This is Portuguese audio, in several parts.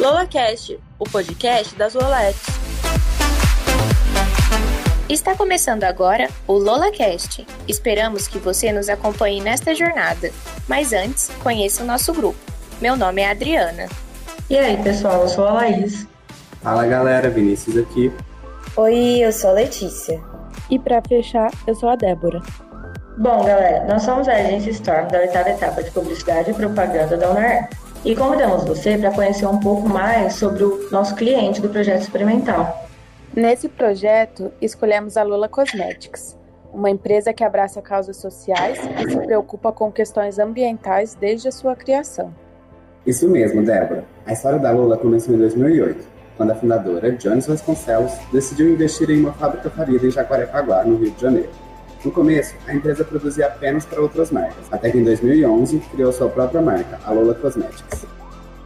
LolaCast, o podcast das Lolets. Está começando agora o LolaCast. Esperamos que você nos acompanhe nesta jornada. Mas antes, conheça o nosso grupo. Meu nome é Adriana. E aí, pessoal, eu sou a Laís. Fala, galera, Vinícius aqui. Oi, eu sou a Letícia. E pra fechar, eu sou a Débora. Bom, galera, nós somos a agência Storm da 8ª etapa de publicidade e propaganda da Unair. E convidamos você para conhecer um pouco mais sobre o nosso cliente do projeto experimental. Nesse projeto, escolhemos a Lola Cosmetics, uma empresa que abraça causas sociais e se preocupa com questões ambientais desde a sua criação. Isso mesmo, Débora. A história da Lola começou em 2008, quando a fundadora, Jones Vasconcelos, decidiu investir em uma fábrica falida em Jacarepaguá, no Rio de Janeiro. No começo, a empresa produzia apenas para outras marcas, até que em 2011 criou sua própria marca, a Lola Cosmetics.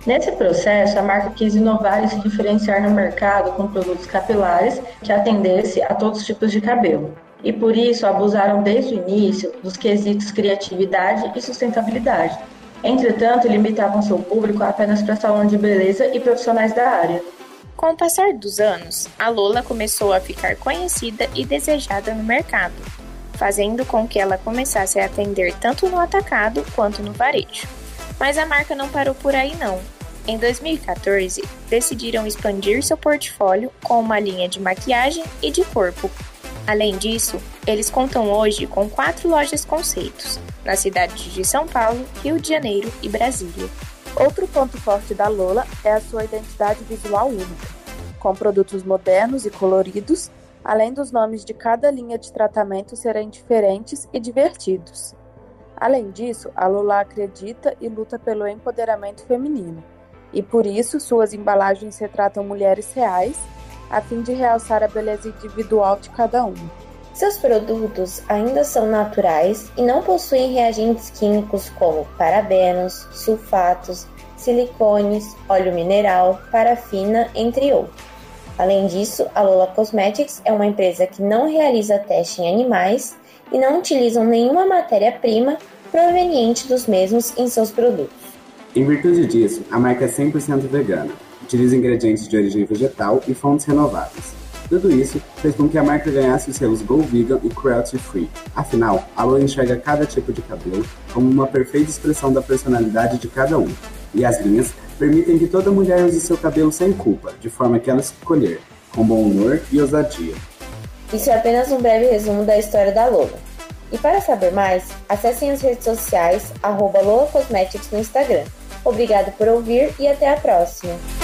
Nesse processo, a marca quis inovar e se diferenciar no mercado com produtos capilares que atendessem a todos os tipos de cabelo. E por isso, abusaram desde o início dos quesitos criatividade e sustentabilidade. Entretanto, limitavam seu público apenas para salão de beleza e profissionais da área. Com o passar dos anos, a Lola começou a ficar conhecida e desejada no mercado, fazendo com que ela começasse a atender tanto no atacado quanto no varejo. Mas a marca não parou por aí não. Em 2014, decidiram expandir seu portfólio com uma linha de maquiagem e de corpo. Além disso, eles contam hoje com 4 lojas conceitos, nas cidades de São Paulo, Rio de Janeiro e Brasília. Outro ponto forte da Lola é a sua identidade visual única, com produtos modernos e coloridos, além dos nomes de cada linha de tratamento serem diferentes e divertidos. Além disso, a Lola acredita e luta pelo empoderamento feminino, e por isso suas embalagens retratam mulheres reais, a fim de realçar a beleza individual de cada uma. Seus produtos ainda são naturais e não possuem reagentes químicos como parabenos, sulfatos, silicones, óleo mineral, parafina, entre outros. Além disso, a Lola Cosmetics é uma empresa que não realiza teste em animais e não utilizam nenhuma matéria-prima proveniente dos mesmos em seus produtos. Em virtude disso, a marca é 100% vegana, utiliza ingredientes de origem vegetal e fontes renováveis. Tudo isso fez com que a marca ganhasse os selos Go Vegan e Cruelty Free. Afinal, a Lola enxerga cada tipo de cabelo como uma perfeita expressão da personalidade de cada um, e as linhas permitem que toda mulher use seu cabelo sem culpa, de forma que ela escolher, com bom humor e ousadia. Isso é apenas um breve resumo da história da Lola. E para saber mais, acessem as redes sociais @LolaCosmetics no Instagram. Obrigado por ouvir e até a próxima!